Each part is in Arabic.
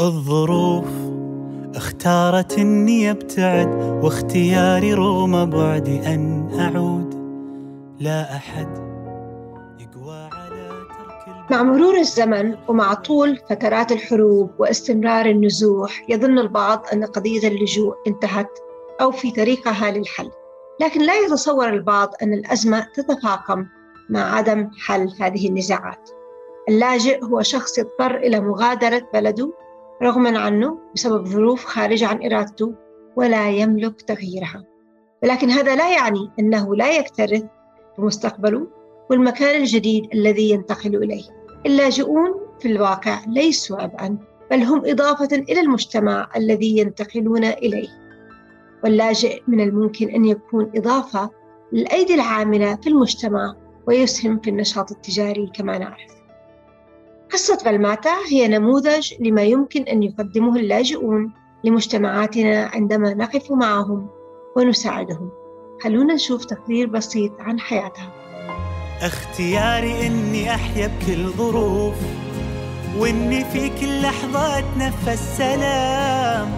الظروف اختارت اني ابتعد، واختياري رغم بعدي ان اعود، لا احد يقوى على ترك. مع مرور الزمن ومع طول فترات الحروب واستمرار النزوح، يظن البعض ان قضية اللجوء انتهت او في طريقها للحل، لكن لا يتصور البعض ان الأزمة تتفاقم مع عدم حل هذه النزاعات. اللاجئ هو شخص يضطر إلى مغادرة بلده رغما عنه بسبب ظروف خارجة عن إرادته ولا يملك تغييرها، ولكن هذا لا يعني أنه لا يكترث بمستقبله والمكان الجديد الذي ينتقل إليه. اللاجئون في الواقع ليسوا عبئا، بل هم إضافة إلى المجتمع الذي ينتقلون إليه، واللاجئ من الممكن أن يكون إضافة للأيدي العاملة في المجتمع ويسهم في النشاط التجاري كما نعرف. قصة فلماتا هي نموذج لما يمكن أن يقدمه اللاجئون لمجتمعاتنا عندما نقف معهم ونساعدهم. خلونا نشوف تقرير بسيط عن حياتها. اختياري أني أحيا بكل ظروف، وأني في كل لحظة أتنفس سلام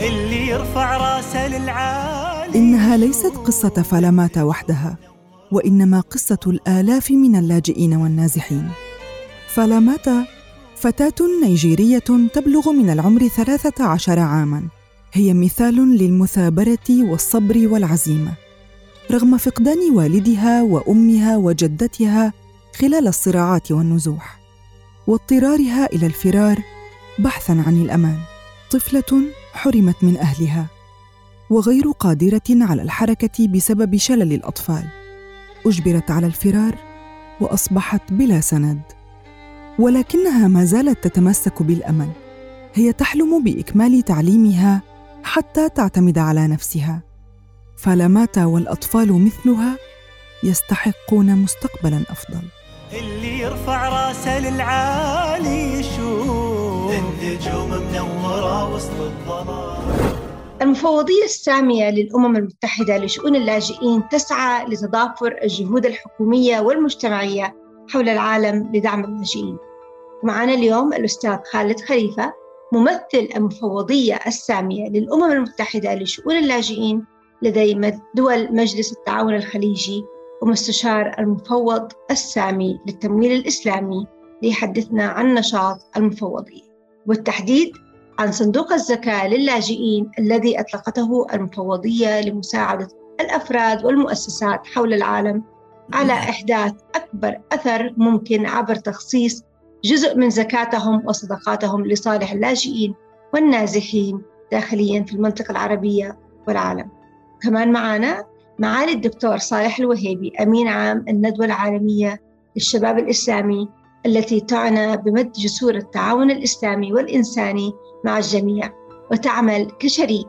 اللي يرفع راسه للعالم. إنها ليست قصة فلماتا وحدها، وإنما قصة الآلاف من اللاجئين والنازحين. فلماتا فتاة نيجيرية تبلغ من العمر 13 عاماً، هي مثال للمثابرة والصبر والعزيمة. رغم فقدان والدها وأمها وجدتها خلال الصراعات والنزوح، واضطرارها إلى الفرار بحثاً عن الأمان، طفلة حرمت من أهلها وغير قادرة على الحركة بسبب شلل الأطفال، أجبرت على الفرار وأصبحت بلا سند، ولكنها ما زالت تتمسك بالأمل. هي تحلم بإكمال تعليمها حتى تعتمد على نفسها. فلماتا والأطفال مثلها يستحقون مستقبلاً أفضل. اللي يرفع راسه للعالي يشوف النجوم منورة وسط الظلام. المفوضية السامية للأمم المتحدة لشؤون اللاجئين تسعى لتضافر الجهود الحكومية والمجتمعية حول العالم لدعم اللاجئين. معنا اليوم الأستاذ خالد خليفة، ممثل المفوضية السامية للأمم المتحدة لشؤون اللاجئين لدى دول مجلس التعاون الخليجي ومستشار المفوض السامي للتمويل الإسلامي، ليحدثنا عن نشاط المفوضية وبالتحديد عن صندوق الزكاة للاجئين الذي أطلقته المفوضية لمساعدة الأفراد والمؤسسات حول العالم على إحداث أكبر أثر ممكن عبر تخصيص جزء من زكاتهم وصدقاتهم لصالح اللاجئين والنازحين داخلياً في المنطقة العربية والعالم. كمان معنا معالي الدكتور صالح الوهيبي، أمين عام الندوة العالمية للشباب الإسلامي التي تعنى بمد جسور التعاون الإسلامي والإنساني مع الجميع، وتعمل كشريك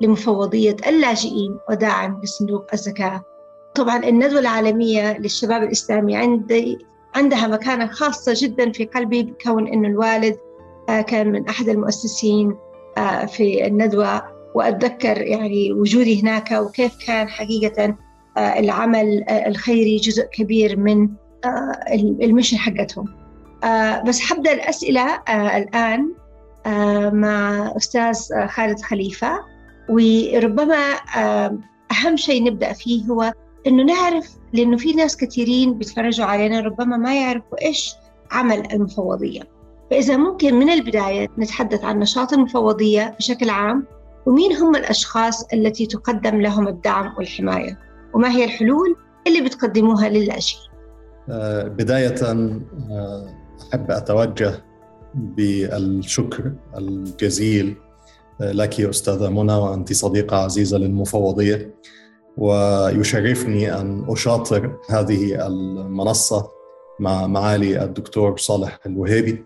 لمفوضية اللاجئين وداعم لصندوق الزكاة. طبعاً الندوة العالمية للشباب الإسلامي عندها مكانة خاصة جداً في قلبي، بكون أن الوالد كان من أحد المؤسسين في الندوة، وأتذكر يعني وجودي هناك وكيف كان حقيقة العمل الخيري جزء كبير من المشن حقتهم. بس حبدأ الأسئلة الآن مع أستاذ خالد خليفة، وربما أهم شيء نبدأ فيه هو أنه نعرف، لأنه في ناس كثيرين بيتفرجوا علينا ربما ما يعرفوا إيش عمل المفوضية، فإذا ممكن من البداية نتحدث عن نشاط المفوضية بشكل عام، ومين هم الأشخاص التي تقدم لهم الدعم والحماية، وما هي الحلول اللي بتقدموها للاجئين؟ بداية أحب أتوجه بالشكر الجزيل لك أستاذة منى، وأنت صديقة عزيزة للمفوضية، ويشرفني أن أشاطر هذه المنصة مع معالي الدكتور صالح الوهيبي.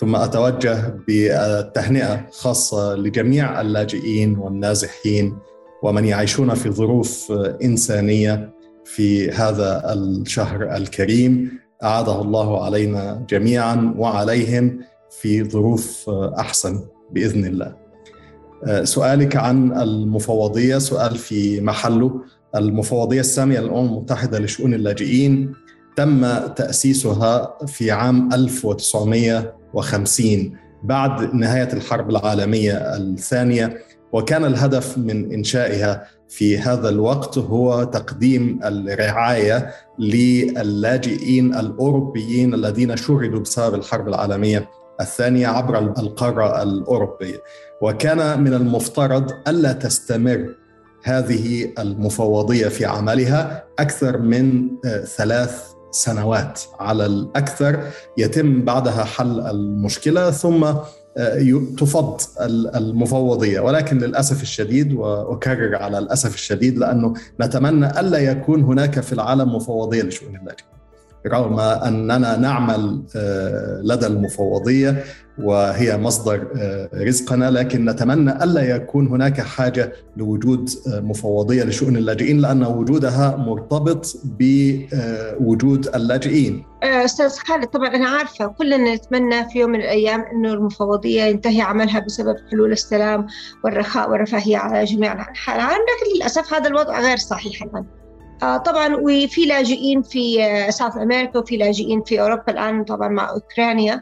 ثم أتوجه بالتهنئة خاصة لجميع اللاجئين والنازحين ومن يعيشون في ظروف إنسانية في هذا الشهر الكريم، أعاده الله علينا جميعاً وعليهم في ظروف أحسن بإذن الله. سؤالك عن المفوضية سؤال في محله. المفوضية السامية للأمم المتحدة لشؤون اللاجئين تم تأسيسها في عام 1950 بعد نهاية الحرب العالمية الثانية، وكان الهدف من إنشائها في هذا الوقت هو تقديم الرعاية للاجئين الأوروبيين الذين شردوا بسبب الحرب العالمية الثانية عبر القارة الأوروبية. وكان من المفترض ألا تستمر هذه المفوضية في عملها أكثر من 3 سنوات على الأكثر، يتم بعدها حل المشكلة ثم تفض المفوضية. ولكن للأسف الشديد، وأكرر على الأسف الشديد، لأنه نتمنى ألا يكون هناك في العالم مفوضية لشؤون اللاجئين، رغم أننا نعمل لدى المفوضية وهي مصدر رزقنا، لكن نتمنى ألا يكون هناك حاجة لوجود مفوضية لشؤون اللاجئين، لأن وجودها مرتبط بوجود اللاجئين. أستاذ خالد، طبعا أنا عارفة كلنا نتمنى في يوم من الأيام أنه المفوضية ينتهي عملها بسبب حلول السلام والرخاء والرفاهية على جميع أنحاء العالم، لكن للأسف هذا الوضع غير صحيح الآن. طبعاً وفي لاجئين في ساوث أمريكا وفي لاجئين في أوروبا الآن طبعاً مع أوكرانيا،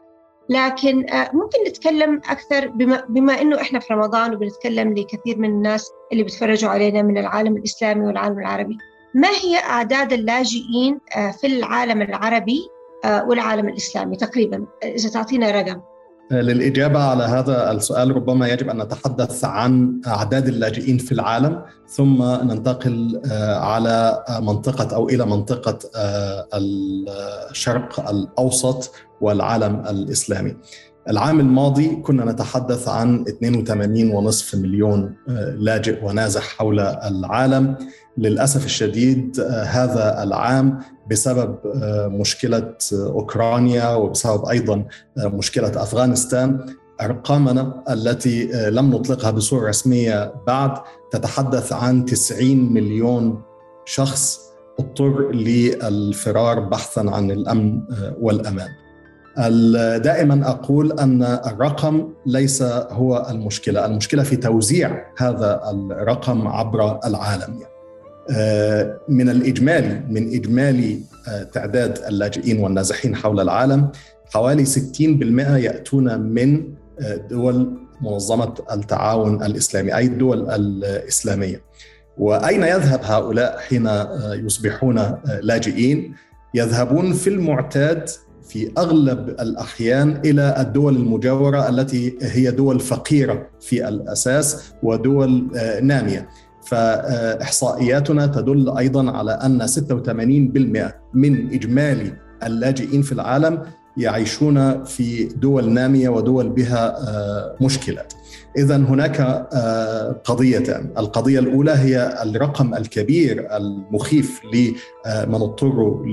لكن ممكن نتكلم أكثر بما أنه إحنا في رمضان وبنتكلم لكثير من الناس اللي بتفرجوا علينا من العالم الإسلامي والعالم العربي. ما هي أعداد اللاجئين في العالم العربي والعالم الإسلامي تقريباً، إذا تعطينا رقم؟ للإجابة على هذا السؤال ربما يجب أن نتحدث عن أعداد اللاجئين في العالم ثم ننتقل على منطقة أو إلى منطقة الشرق الأوسط والعالم الإسلامي. العام الماضي كنا نتحدث عن 82.5 مليون لاجئ ونازح حول العالم. للأسف الشديد هذا العام بسبب مشكلة أوكرانيا وبسبب أيضا مشكلة أفغانستان، أرقامنا التي لم نطلقها بصورة رسمية بعد تتحدث عن 90 مليون شخص اضطر للفرار بحثا عن الأمن والأمان. دائما أقول أن الرقم ليس هو المشكلة، المشكلة في توزيع هذا الرقم عبر العالم. من الإجمالي تعداد اللاجئين والنازحين حول العالم حوالي 60% يأتون من دول منظمة التعاون الإسلامي، أي الدول الإسلامية. وأين يذهب هؤلاء حين يصبحون لاجئين؟ يذهبون في المعتاد في أغلب الأحيان إلى الدول المجاورة التي هي دول فقيرة في الأساس ودول نامية. فإحصائياتنا تدل أيضاً على أن 86% من إجمالي اللاجئين في العالم يعيشون في دول نامية ودول بها مشكلات. إذن هناك قضيتان، القضية الأولى هي الرقم الكبير المخيف لمن اضطروا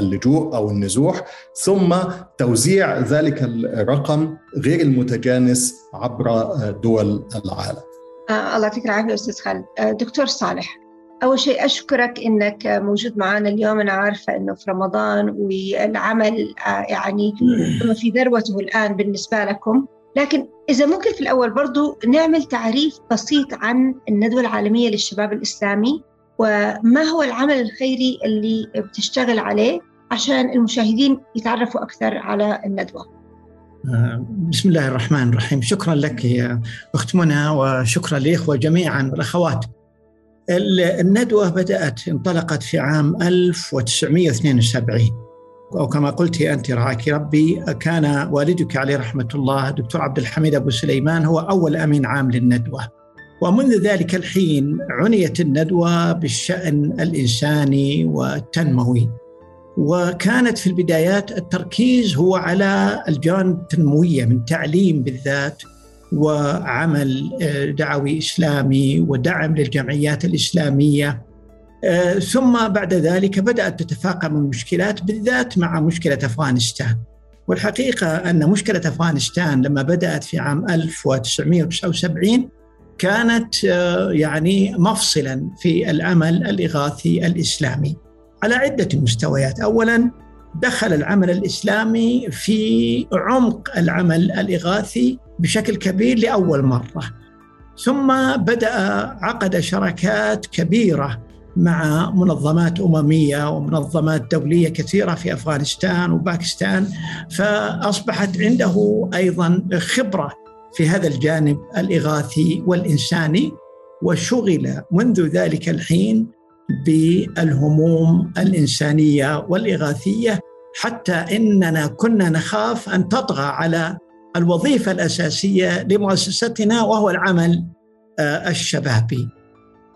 للجوء أو النزوح، ثم توزيع ذلك الرقم غير المتجانس عبر دول العالم. الله يعطيك العافية أستاذ خالد. دكتور صالح، أول شيء أشكرك إنك موجود معنا اليوم. أنا عارفة إنه في رمضان والعمل يعني في ذروته الآن بالنسبة لكم، لكن إذا ممكن في الأول برضو نعمل تعريف بسيط عن الندوة العالمية للشباب الإسلامي، وما هو العمل الخيري اللي بتشتغل عليه عشان المشاهدين يتعرفوا أكثر على الندوة. بسم الله الرحمن الرحيم. شكرا لك يا أخت منى، وشكرا لإخوة جميعا والأخوات. الندوة بدأت انطلقت في عام 1972، أو كما قلت أنت رعاك ربي، كان والدك عليه رحمة الله دكتور عبد الحميد أبو سليمان هو أول أمين عام للندوة. ومنذ ذلك الحين عنيت الندوة بالشأن الإنساني والتنموي، وكانت في البدايات التركيز هو على الجانب التنموية من تعليم بالذات وعمل دعوي إسلامي ودعم للجمعيات الإسلامية. ثم بعد ذلك بدأت تتفاقم المشكلات بالذات مع مشكلة أفغانستان. والحقيقة أن مشكلة أفغانستان لما بدأت في عام 1979 كانت يعني مفصلا في العمل الإغاثي الإسلامي على عدة مستويات. أولاً دخل العمل الإسلامي في عمق العمل الإغاثي بشكل كبير لأول مرة، ثم بدأ عقد شراكات كبيرة مع منظمات أممية ومنظمات دولية كثيرة في أفغانستان وباكستان، فأصبحت عنده أيضا خبرة في هذا الجانب الإغاثي والإنساني، وشغل منذ ذلك الحين بالهموم الإنسانية والإغاثية، حتى إننا كنا نخاف أن تطغى على الوظيفة الأساسية لمؤسستنا وهو العمل الشبابي.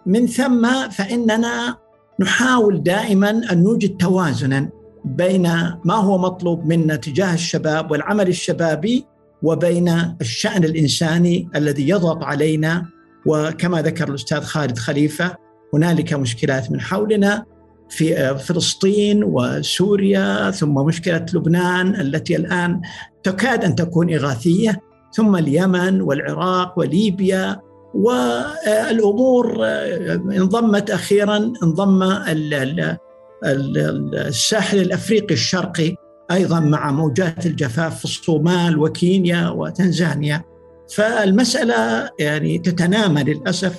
من ثم فإننا نحاول دائماً أن نوجد توازناً بين ما هو مطلوب منا تجاه الشباب والعمل الشبابي وبين الشأن الإنساني الذي يضغط علينا. وكما ذكر الأستاذ خالد خليفة، هنالك مشكلات من حولنا في فلسطين وسوريا، ثم مشكلة لبنان التي الآن تكاد أن تكون إغاثية، ثم اليمن والعراق وليبيا، والأمور انضمت أخيراً، انضم الساحل الأفريقي الشرقي أيضاً مع موجات الجفاف في الصومال وكينيا وتنزانيا. فالمسألة يعني تتنامى للأسف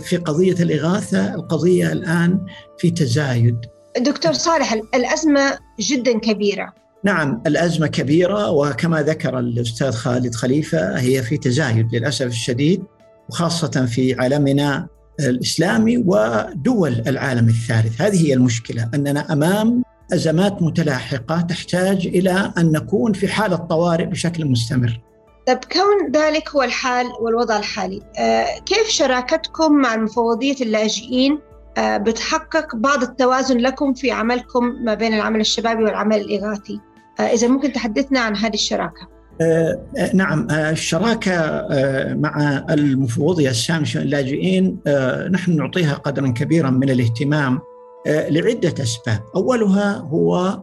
في قضية الإغاثة، القضية الآن في تزايد. دكتور صالح، الأزمة جداً كبيرة. نعم، الأزمة كبيرة، وكما ذكر الأستاذ خالد خليفة هي في تزايد للأسف الشديد، وخاصة في عالمنا الإسلامي ودول العالم الثالث. هذه هي المشكلة، أننا أمام أزمات متلاحقة تحتاج إلى أن نكون في حالة طوارئ بشكل مستمر. طب كون ذلك هو الحال والوضع الحالي، كيف شراكتكم مع مفوضية اللاجئين بتحقق بعض التوازن لكم في عملكم ما بين العمل الشبابي والعمل الإغاثي؟ إذا ممكن تحدثنا عن هذه الشراكة. نعم، الشراكة مع المفوضية السامية لللاجئين نحن نعطيها قدراً كبيراً من الاهتمام لعدة أسباب. أولها هو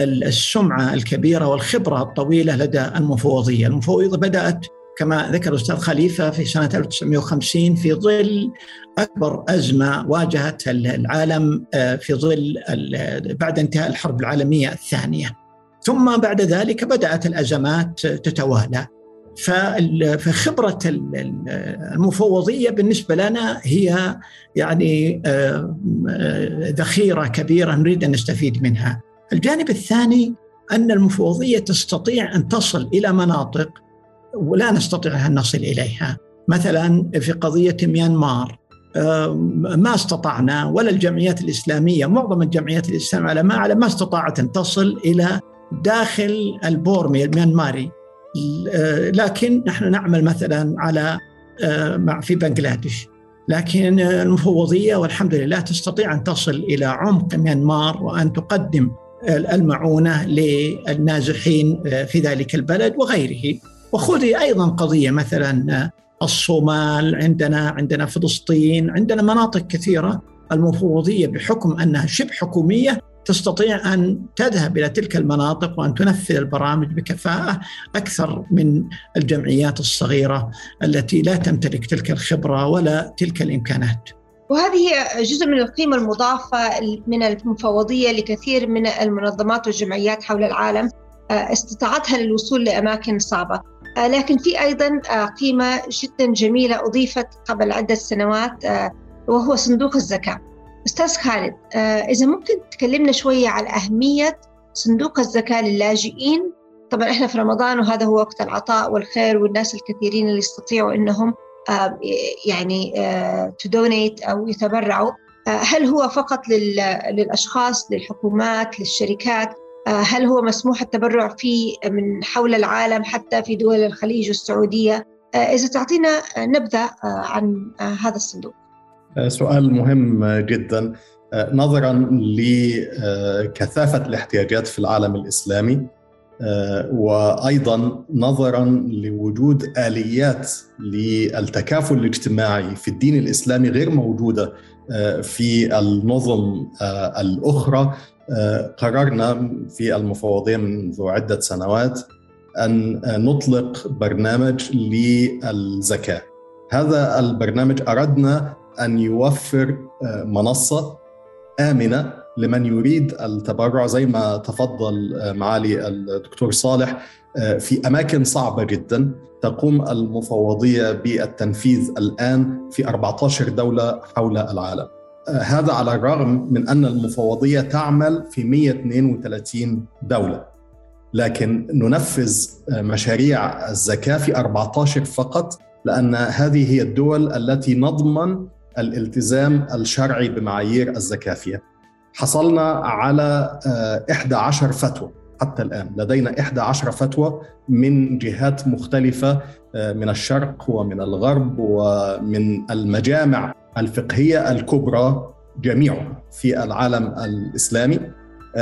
السمعة الكبيرة والخبرة الطويلة لدى المفوضية. المفوضية بدأت كما ذكر الأستاذ خليفة في سنة 1950 في ظل أكبر أزمة واجهت العالم في ظل بعد انتهاء الحرب العالمية الثانية، ثم بعد ذلك بدأت الأزمات تتوالى. فخبرة المفوضية بالنسبة لنا هي يعني ذخيرة كبيرة نريد أن نستفيد منها. الجانب الثاني أن المفوضية تستطيع أن تصل إلى مناطق ولا نستطيع أن نصل إليها. مثلا في قضية ميانمار ما استطعنا، ولا الجمعيات الإسلامية، معظم الجمعيات الإسلامية ما استطاعت أن تصل إلى داخل البورمي الميانماري. لكن نحن نعمل مثلا على في بنغلاديش، لكن المفوضية والحمد لله تستطيع أن تصل إلى عمق ميانمار وأن تقدم المعونة للنازحين في ذلك البلد وغيره. وخذي أيضا قضية مثلا الصومال، عندنا فلسطين، عندنا مناطق كثيرة المفوضية بحكم أنها شبه حكومية تستطيع أن تذهب إلى تلك المناطق وأن تنفذ البرامج بكفاءة أكثر من الجمعيات الصغيرة التي لا تمتلك تلك الخبرة ولا تلك الإمكانات. وهذه جزء من القيمة المضافة من المفوضية لكثير من المنظمات والجمعيات حول العالم، استطاعتها للوصول لأماكن صعبة. لكن في أيضا قيمة جدا جميلة أضيفت قبل عدة سنوات، وهو صندوق الزكاة. أستاذ خالد، إذا ممكن تكلمنا شوية على أهمية صندوق الزكاة للاجئين. طبعا إحنا في رمضان وهذا هو وقت العطاء والخير، والناس الكثيرين اللي يستطيعوا إنهم يعني تدونيت أو يتبرعوا. هل هو فقط للأشخاص، للحكومات، للشركات؟ هل هو مسموح التبرع فيه من حول العالم حتى في دول الخليج والسعودية؟ إذا تعطينا نبذة عن هذا الصندوق. سؤال مهم جدا. نظرا لكثافة الاحتياجات في العالم الإسلامي، وأيضا نظرا لوجود آليات للتكافل الاجتماعي في الدين الإسلامي غير موجودة في النظم الأخرى، قررنا في المفوضية منذ عدة سنوات أن نطلق برنامج للزكاة. هذا البرنامج أردنا أن يوفر منصة آمنة لمن يريد التبرع، زي ما تفضل معالي الدكتور صالح، في أماكن صعبة جدا. تقوم المفوضية بالتنفيذ الآن في 14 دولة حول العالم. هذا على الرغم من أن المفوضية تعمل في 132 دولة، لكن ننفذ مشاريع الزكاة في 14 فقط، لأن هذه هي الدول التي نضمن الالتزام الشرعي بمعايير الزكاة فيها. حصلنا على 11 فتوى حتى الآن، لدينا 11 فتوى من جهات مختلفة من الشرق ومن الغرب ومن المجامع الفقهية الكبرى جميعها في العالم الإسلامي.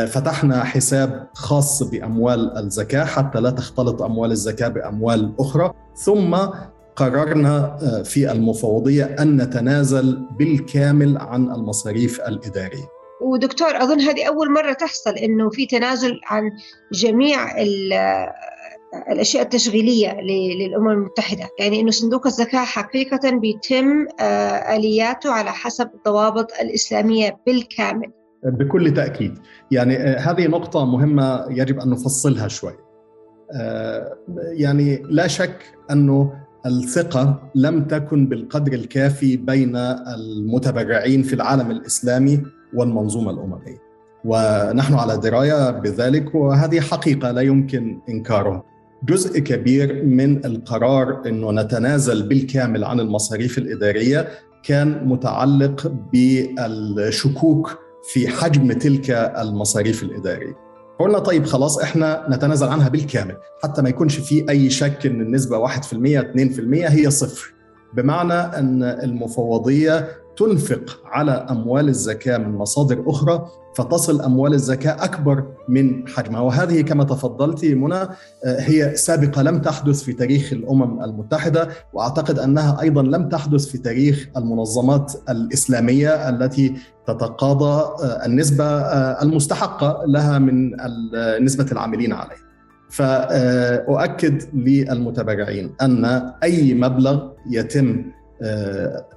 فتحنا حساب خاص بأموال الزكاة حتى لا تختلط أموال الزكاة بأموال أخرى، ثم قررنا في المفوضية أن نتنازل بالكامل عن المصاريف الإدارية. ودكتور، أظن هذه أول مرة تحصل أنه في تنازل عن جميع الأشياء التشغيلية للأمم المتحدة، يعني أنه صندوق الزكاة حقيقة بيتم آلياته على حسب الضوابط الإسلامية بالكامل. بكل تأكيد، يعني هذه نقطة مهمة يجب أن نفصلها شوي. يعني لا شك أنه الثقة لم تكن بالقدر الكافي بين المتبرعين في العالم الإسلامي والمنظومة الأممية، ونحن على دراية بذلك، وهذه حقيقة لا يمكن إنكارها. جزء كبير من القرار أنه نتنازل بالكامل عن المصاريف الإدارية كان متعلق بالشكوك في حجم تلك المصاريف الإدارية. قلنا طيب خلاص احنا نتنازل عنها بالكامل حتى ما يكونش في اي شك ان النسبة 1% 2% هي صفر، بمعنى ان المفوضية تنفق على اموال الزكاة من مصادر اخرى فتصل اموال الزكاة اكبر من حجمها. وهذه كما تفضلتي منى هي سابقة لم تحدث في تاريخ الامم المتحدة، واعتقد انها ايضا لم تحدث في تاريخ المنظمات الاسلامية التي تتقاضى النسبة المستحقة لها من نسبة العاملين عليه. فأؤكد للمتبرعين أن أي مبلغ يتم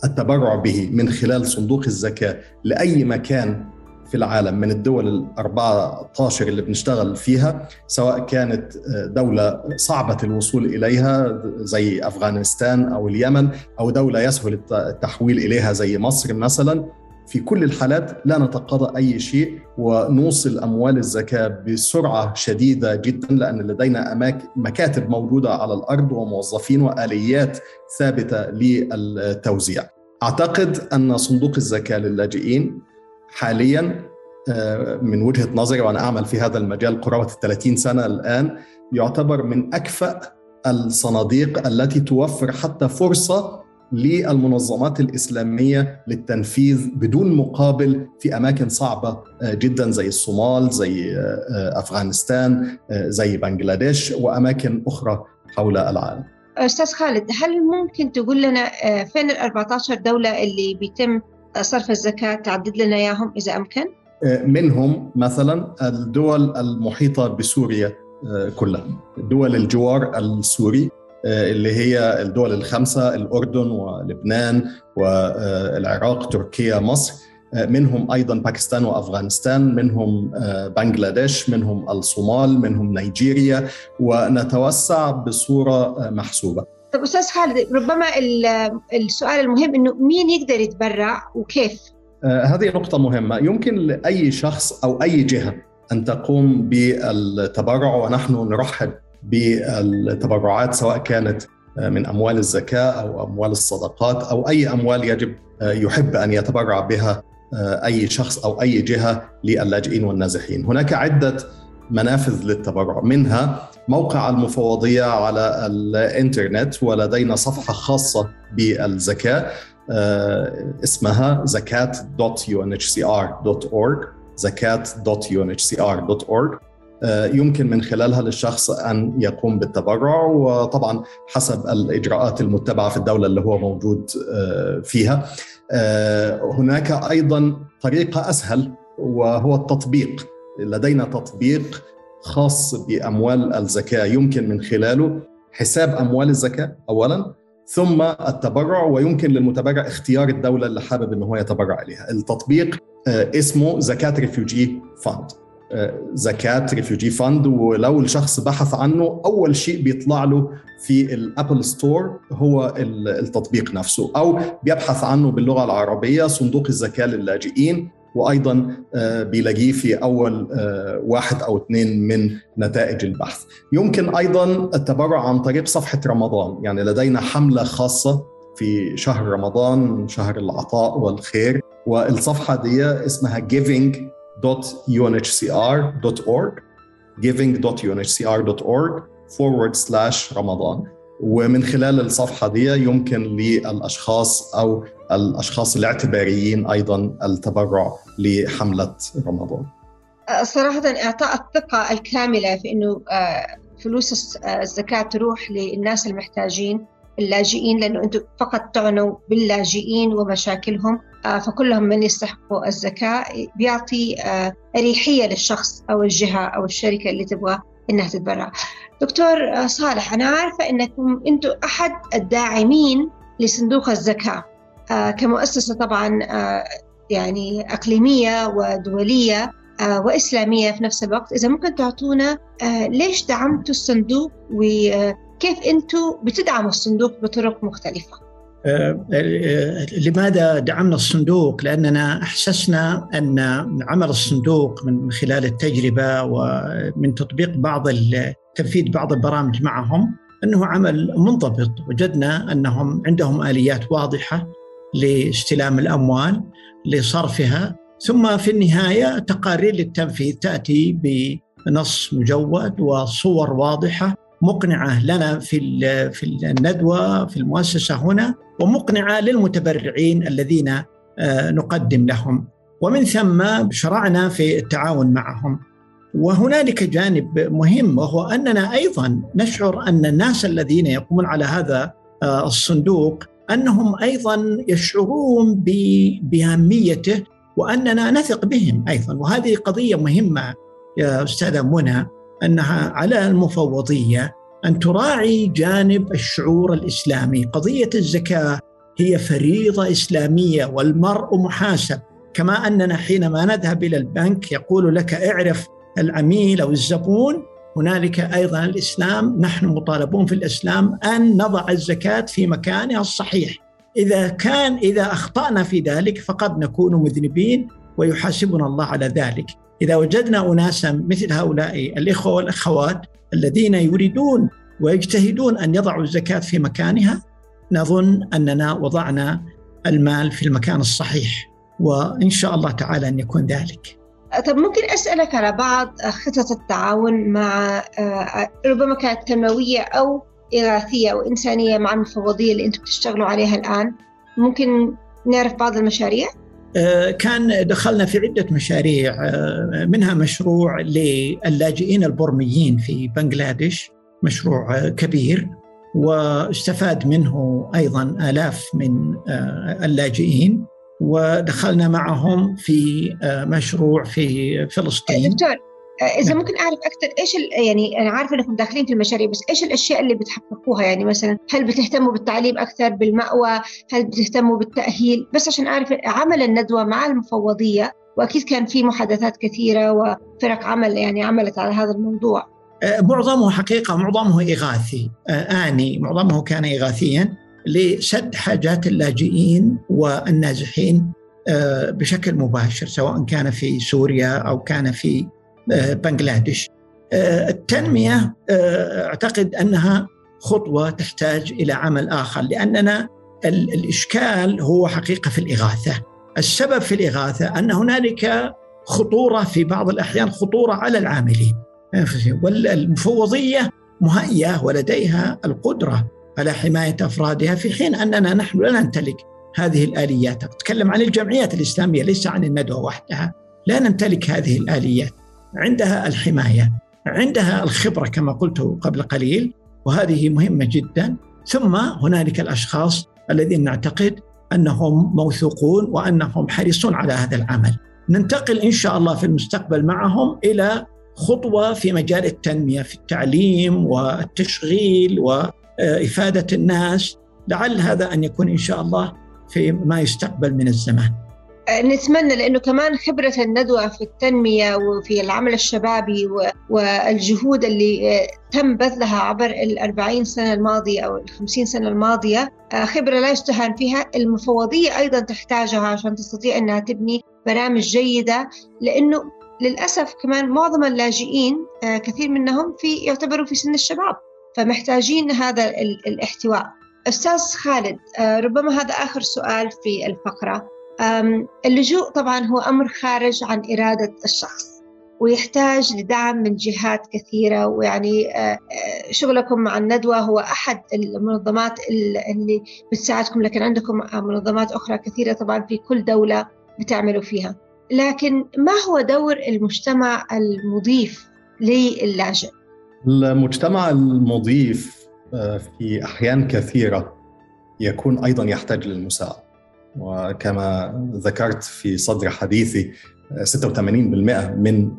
التبرع به من خلال صندوق الزكاة لأي مكان في العالم من الدول 14 اللي بنشتغل فيها، سواء كانت دولة صعبة الوصول إليها زي أفغانستان أو اليمن، أو دولة يسهل التحويل إليها زي مصر مثلاً، في كل الحالات لا نتقاضى أي شيء ونوصل أموال الزكاة بسرعة شديدة جداً، لأن لدينا مكاتب موجودة على الأرض وموظفين وآليات ثابتة للتوزيع. أعتقد أن صندوق الزكاة للاجئين حالياً من وجهة نظري، وأنا أعمل في هذا المجال قرابة 30 سنة الآن، يعتبر من أكفأ الصناديق التي توفر حتى فرصة للمنظمات الإسلامية للتنفيذ بدون مقابل في أماكن صعبة جدا زي الصومال، زي أفغانستان، زي بنغلاديش، وأماكن أخرى حول العالم. أستاذ خالد، هل ممكن تقول لنا فين ال14 دولة اللي بيتم صرف الزكاة؟ تعدد لنا إياهم إذا أمكن. منهم مثلا الدول المحيطة بسوريا كلها، دول الجوار السوري اللي هي الدول 5، الأردن ولبنان والعراق، تركيا، مصر، منهم أيضا باكستان وأفغانستان، منهم بنغلاديش، منهم الصومال، منهم نيجيريا، ونتوسع بصورة محسوبة. طب أستاذ خالد، ربما السؤال المهم إنه مين يقدر يتبرع وكيف؟ هذه نقطة مهمة. يمكن لأي شخص أو أي جهة أن تقوم بالتبرع، ونحن نرحب بالتبرعات سواء كانت من أموال الزكاة أو أموال الصدقات أو أي أموال يجب يحب أن يتبرع بها أي شخص أو أي جهة للاجئين والنازحين. هناك عدة منافذ للتبرع، منها موقع المفوضية على الإنترنت، ولدينا صفحة خاصة بالزكاة اسمها zakat.unhcr.org zakat.unhcr.org. يمكن من خلالها للشخص أن يقوم بالتبرع، وطبعا حسب الإجراءات المتبعة في الدولة اللي هو موجود فيها. هناك أيضا طريقة أسهل وهو التطبيق. لدينا تطبيق خاص بأموال الزكاة يمكن من خلاله حساب أموال الزكاة أولا، ثم التبرع، ويمكن للمتبرع اختيار الدولة اللي حابب أنه يتبرع إليها. التطبيق اسمه Zakat Refugee Fund. زكاة ريفيوجي فاند، ولو الشخص بحث عنه أول شيء بيطلع له في الأبل ستور هو التطبيق نفسه، أو بيبحث عنه باللغة العربية صندوق الزكاة للاجئين، وأيضاً بيلاقيه في أول 1 أو 2 من نتائج البحث. يمكن أيضاً التبرع عن طريق صفحة رمضان، يعني لدينا حملة خاصة في شهر رمضان، شهر العطاء والخير، والصفحة دي اسمها giving.unhcr.org giving.unhcr.org/Ramadan. ومن خلال الصفحة دي يمكن للأشخاص أو الأشخاص الاعتباريين أيضاً التبرع لحملة رمضان. صراحة إعطاء الثقة الكاملة في أنه فلوس الزكاة تروح للناس المحتاجين اللاجئين، لأنه أنتم فقط تعنوا باللاجئين ومشاكلهم، فكلهم من يستحقوا الزكاة، بيعطي أريحية للشخص أو الجهة أو الشركة اللي تبغى إنها تتبرع. دكتور صالح، أنا عارفة أنكم أنتم أحد الداعمين لصندوق الزكاة كمؤسسة طبعا يعني أقليمية ودولية وإسلامية في نفس الوقت. إذا ممكن تعطونا ليش دعمتوا الصندوق وكيف أنتم بتدعموا الصندوق بطرق مختلفة؟ لماذا دعمنا الصندوق؟ لأننا أحسسنا أن عمل الصندوق من خلال التجربة ومن تطبيق تنفيذ بعض البرامج معهم أنه عمل منضبط. وجدنا أنهم عندهم آليات واضحة لاستلام الأموال، لصرفها، ثم في النهاية تقارير للتنفيذ تأتي بنص مجود وصور واضحة مقنعة لنا في الندوة في المؤسسة هنا، ومقنعة للمتبرعين الذين نقدم لهم، ومن ثم شرعنا في التعاون معهم. وهنالك جانب مهم، وهو أننا أيضا نشعر أن الناس الذين يقومون على هذا الصندوق أنهم أيضا يشعرون بأهميته، وأننا نثق بهم أيضا. وهذه قضية مهمة يا أستاذة منى، أنها على المفوضية أن تراعي جانب الشعور الإسلامي. قضية الزكاة هي فريضة إسلامية، والمرء محاسب، كما أننا حينما نذهب إلى البنك يقول لك اعرف العميل أو الزبون، هنالك أيضا الإسلام، نحن مطالبون في الإسلام أن نضع الزكاة في مكانها الصحيح. إذا أخطأنا في ذلك فقد نكون مذنبين ويحاسبنا الله على ذلك. إذا وجدنا أناسا مثل هؤلاء الإخوة والأخوات الذين يريدون ويجتهدون أن يضعوا الزكاة في مكانها، نظن أننا وضعنا المال في المكان الصحيح، وإن شاء الله تعالى أن يكون ذلك. طب ممكن أسألك على بعض خطط التعاون مع ربما كانت تنموية أو إغاثية أو إنسانية مع المفوضية اللي أنتم بتشتغلوا عليها الآن؟ ممكن نعرف بعض المشاريع؟ كان دخلنا في عدة مشاريع، منها مشروع للاجئين البرميين في بنغلاديش، مشروع كبير واستفاد منه أيضا آلاف من اللاجئين، ودخلنا معهم في مشروع في فلسطين. دكتور، إذا ممكن أعرف أكثر إيش يعني أنا عارفة أنكم داخلين في المشاريع، بس إيش الأشياء اللي بتحققوها؟ يعني مثلا هل بتهتموا بالتعليم أكثر، بالمأوى، هل بتهتموا بالتأهيل؟ بس عشان أعرف عمل الندوة مع المفوضية، وأكيد كان في محادثات كثيرة وفرق عمل يعني عملت على هذا الموضوع. معظمه حقيقة معظمه إغاثي، معظمه كان إغاثيا لسد حاجات اللاجئين والنازحين بشكل مباشر، سواء كان في سوريا أو كان في بنغلاديش. التنمية أعتقد أنها خطوة تحتاج إلى عمل آخر، لأننا الإشكال هو حقيقة في الإغاثة. السبب في الإغاثة أن هنالك خطورة في بعض الأحيان، خطورة على العاملين، والمفوضية مهيئة ولديها القدرة على حماية أفرادها، في حين أننا نحن لا نمتلك هذه الآليات. أتكلم عن الجمعيات الإسلامية، ليس عن الندوة وحدها، لا نمتلك هذه الآليات. عندها الحماية، عندها الخبرة كما قلت قبل قليل، وهذه مهمة جدا. ثم هنالك الأشخاص الذين نعتقد أنهم موثوقون وأنهم حريصون على هذا العمل. ننتقل إن شاء الله في المستقبل معهم إلى خطوة في مجال التنمية، في التعليم والتشغيل وإفادة الناس، لعل هذا أن يكون إن شاء الله في ما يستقبل من الزمان. نتمنى، لأنه كمان خبرة الندوة في التنمية وفي العمل الشبابي والجهود اللي تم بذلها عبر ال40 سنة الماضية أو ال50 سنة الماضية خبرة لا يستهان فيها. المفوضية أيضا تحتاجها عشان تستطيع أنها تبني برامج جيدة، لأنه للأسف كمان معظم اللاجئين كثير منهم يعتبروا في سن الشباب، فمحتاجين هذا الاحتواء. أستاذ خالد، ربما هذا آخر سؤال في الفقرة. اللجوء طبعا هو أمر خارج عن إرادة الشخص ويحتاج لدعم من جهات كثيرة، ويعني شغلكم مع الندوة هو أحد المنظمات اللي بتساعدكم، لكن عندكم منظمات أخرى كثيرة طبعا في كل دولة بتعملوا فيها. لكن ما هو دور المجتمع المضيف للاجئ؟ المجتمع المضيف في أحيان كثيرة يكون أيضا يحتاج للمساعدة، وكما ذكرت في صدر حديثي 86% من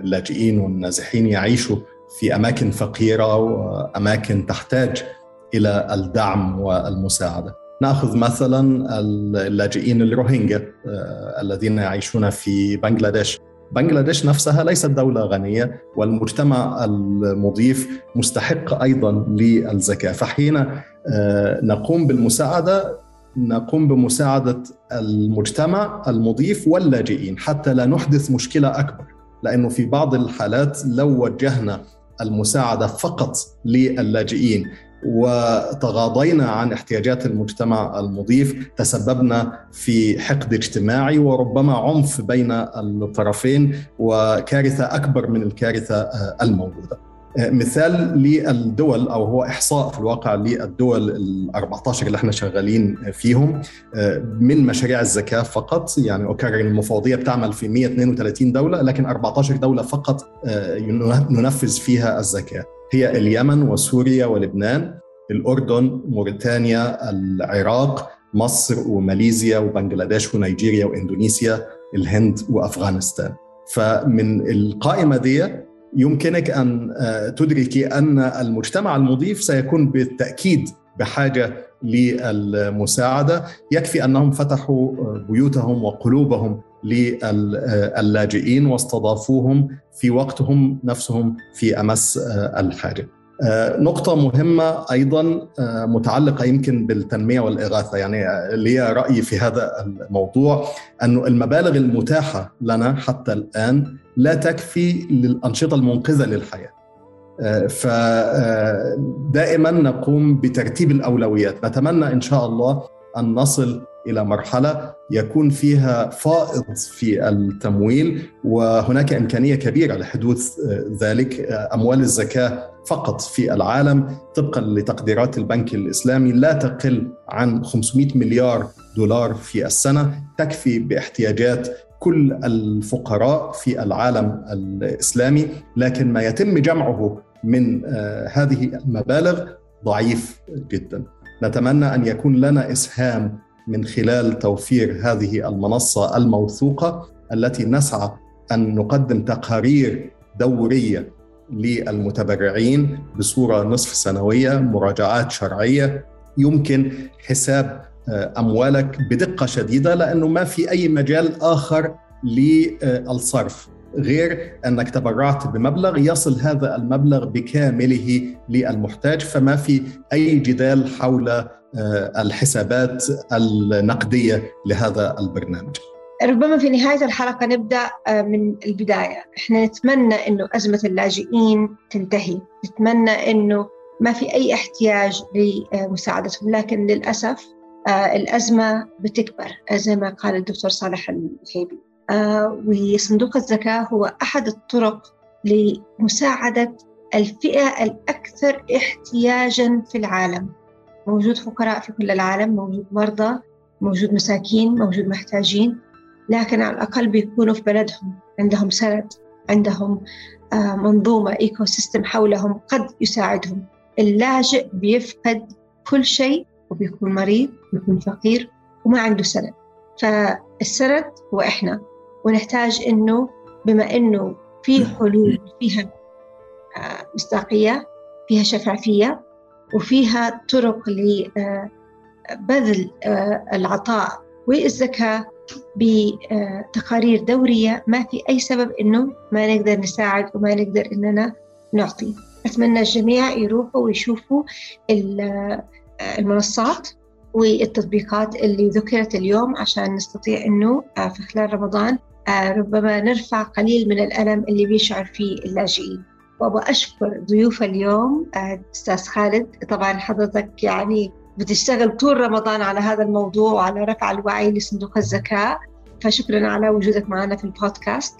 اللاجئين والنازحين يعيشوا في أماكن فقيرة وأماكن تحتاج إلى الدعم والمساعدة. نأخذ مثلا اللاجئين الروهينجا الذين يعيشون في بنغلاديش. بنغلاديش نفسها ليست دولة غنية، والمجتمع المضيف مستحق أيضا للزكاة، فحين نقوم بالمساعدة نقوم بمساعدة المجتمع المضيف واللاجئين حتى لا نحدث مشكلة أكبر، لأنه في بعض الحالات لو وجهنا المساعدة فقط للاجئين وتغاضينا عن احتياجات المجتمع المضيف تسببنا في حقد اجتماعي وربما عنف بين الطرفين وكارثة أكبر من الكارثة الموجودة. مثال للدول، أو هو إحصاء في الواقع للدول 14 اللي احنا شغالين فيهم من مشاريع الزكاة فقط، يعني أكرر المفوضية بتعمل في 132 دولة، لكن 14 دولة فقط ننفذ فيها الزكاة، هي اليمن وسوريا ولبنان، الأردن، موريتانيا، العراق، مصر وماليزيا وبنغلاديش ونيجيريا وإندونيسيا، الهند وأفغانستان. فمن القائمة دي يمكنك أن تدركي أن المجتمع المضيف سيكون بالتأكيد بحاجة للمساعدة. يكفي أنهم فتحوا بيوتهم وقلوبهم للاجئين واستضافوهم في وقتهم نفسهم في أمس الحاجة. نقطة مهمة أيضا متعلقة يمكن بالتنمية والإغاثة، يعني لي رأيي في هذا الموضوع أن المبالغ المتاحة لنا حتى الآن لا تكفي للأنشطة المنقذة للحياة، فدائما نقوم بترتيب الأولويات. نتمنى إن شاء الله أن نصل إلى مرحلة يكون فيها فائض في التمويل، وهناك إمكانية كبيرة لحدوث ذلك. أموال الزكاة فقط في العالم طبقا لتقديرات البنك الإسلامي لا تقل عن 500 مليار دولار في السنة، تكفي باحتياجات كل الفقراء في العالم الإسلامي، لكن ما يتم جمعه من هذه المبالغ ضعيف جدا. نتمنى أن يكون لنا إسهام من خلال توفير هذه المنصة الموثوقة التي نسعى أن نقدم تقارير دورية للمتبرعين بصورة نصف سنوية، مراجعات شرعية، يمكن حساب أموالك بدقة شديدة، لأنه ما في أي مجال آخر للصرف غير أنك تبرعت بمبلغ، يصل هذا المبلغ بكامله للمحتاج، فما في أي جدال حول الحسابات النقدية لهذا البرنامج. ربما في نهاية الحلقة نبدأ من البداية. إحنا نتمنى أنه أزمة اللاجئين تنتهي، نتمنى أنه ما في أي احتياج لمساعدتهم، لكن للأسف الأزمة بتكبر زي ما قال الدكتور صالح الوهيبي، وصندوق الزكاة هو أحد الطرق لمساعدة الفئة الأكثر احتياجاً في العالم. موجود فقراء في كل العالم، موجود مرضى، موجود مساكين، موجود محتاجين، لكن على الأقل بيكونوا في بلدهم، عندهم سند، عندهم منظومة إيكو سيستم حولهم قد يساعدهم. اللاجئ بيفقد كل شيء، وبيكون مريض، بيكون فقير، وما عنده سند. فالسند هو إحنا، ونحتاج إنه بما إنه في حلول فيها مصداقية، فيها شفافية، وفيها طرق لبذل العطاء والزكاة بتقارير دورية، ما في أي سبب إنه ما نقدر نساعد وما نقدر إننا نعطي. أتمنى الجميع يروحوا ويشوفوا المنصات والتطبيقات اللي ذكرت اليوم، عشان نستطيع إنه في خلال رمضان ربما نرفع قليل من الألم اللي بيشعر فيه اللاجئين. وأبغى أشكر ضيوف اليوم أستاذ خالد، طبعا حضرتك يعني بتشتغل طول رمضان على هذا الموضوع وعلى رفع الوعي لصندوق الزكاة، فشكرا على وجودك معنا في البودكاست.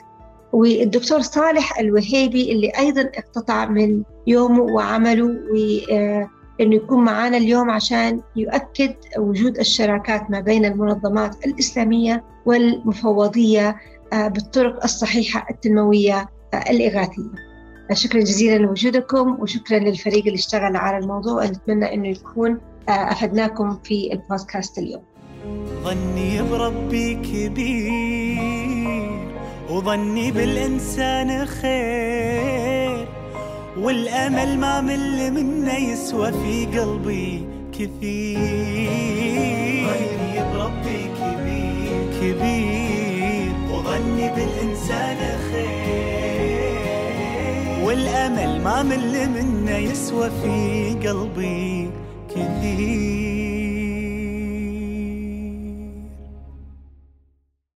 والدكتور صالح الوهيبي اللي أيضا اقتطع من يومه وعمله وإنه يكون معنا اليوم عشان يؤكد وجود الشراكات ما بين المنظمات الإسلامية والمفوضية بالطرق الصحيحة التنموية الإغاثية. شكرا جزيلا لوجودكم، وشكرا للفريق اللي اشتغل على الموضوع، ونتمنى انه يكون افدناكم في البودكاست اليوم. ظني بربي كبير، وظني بالانسان خير، والامل ما مل منه يسوى في قلبي كثير. ظني بربي كبير كبير، وظني بالانسان خير، والأمل ما مل منه يسوى في قلبي كثير.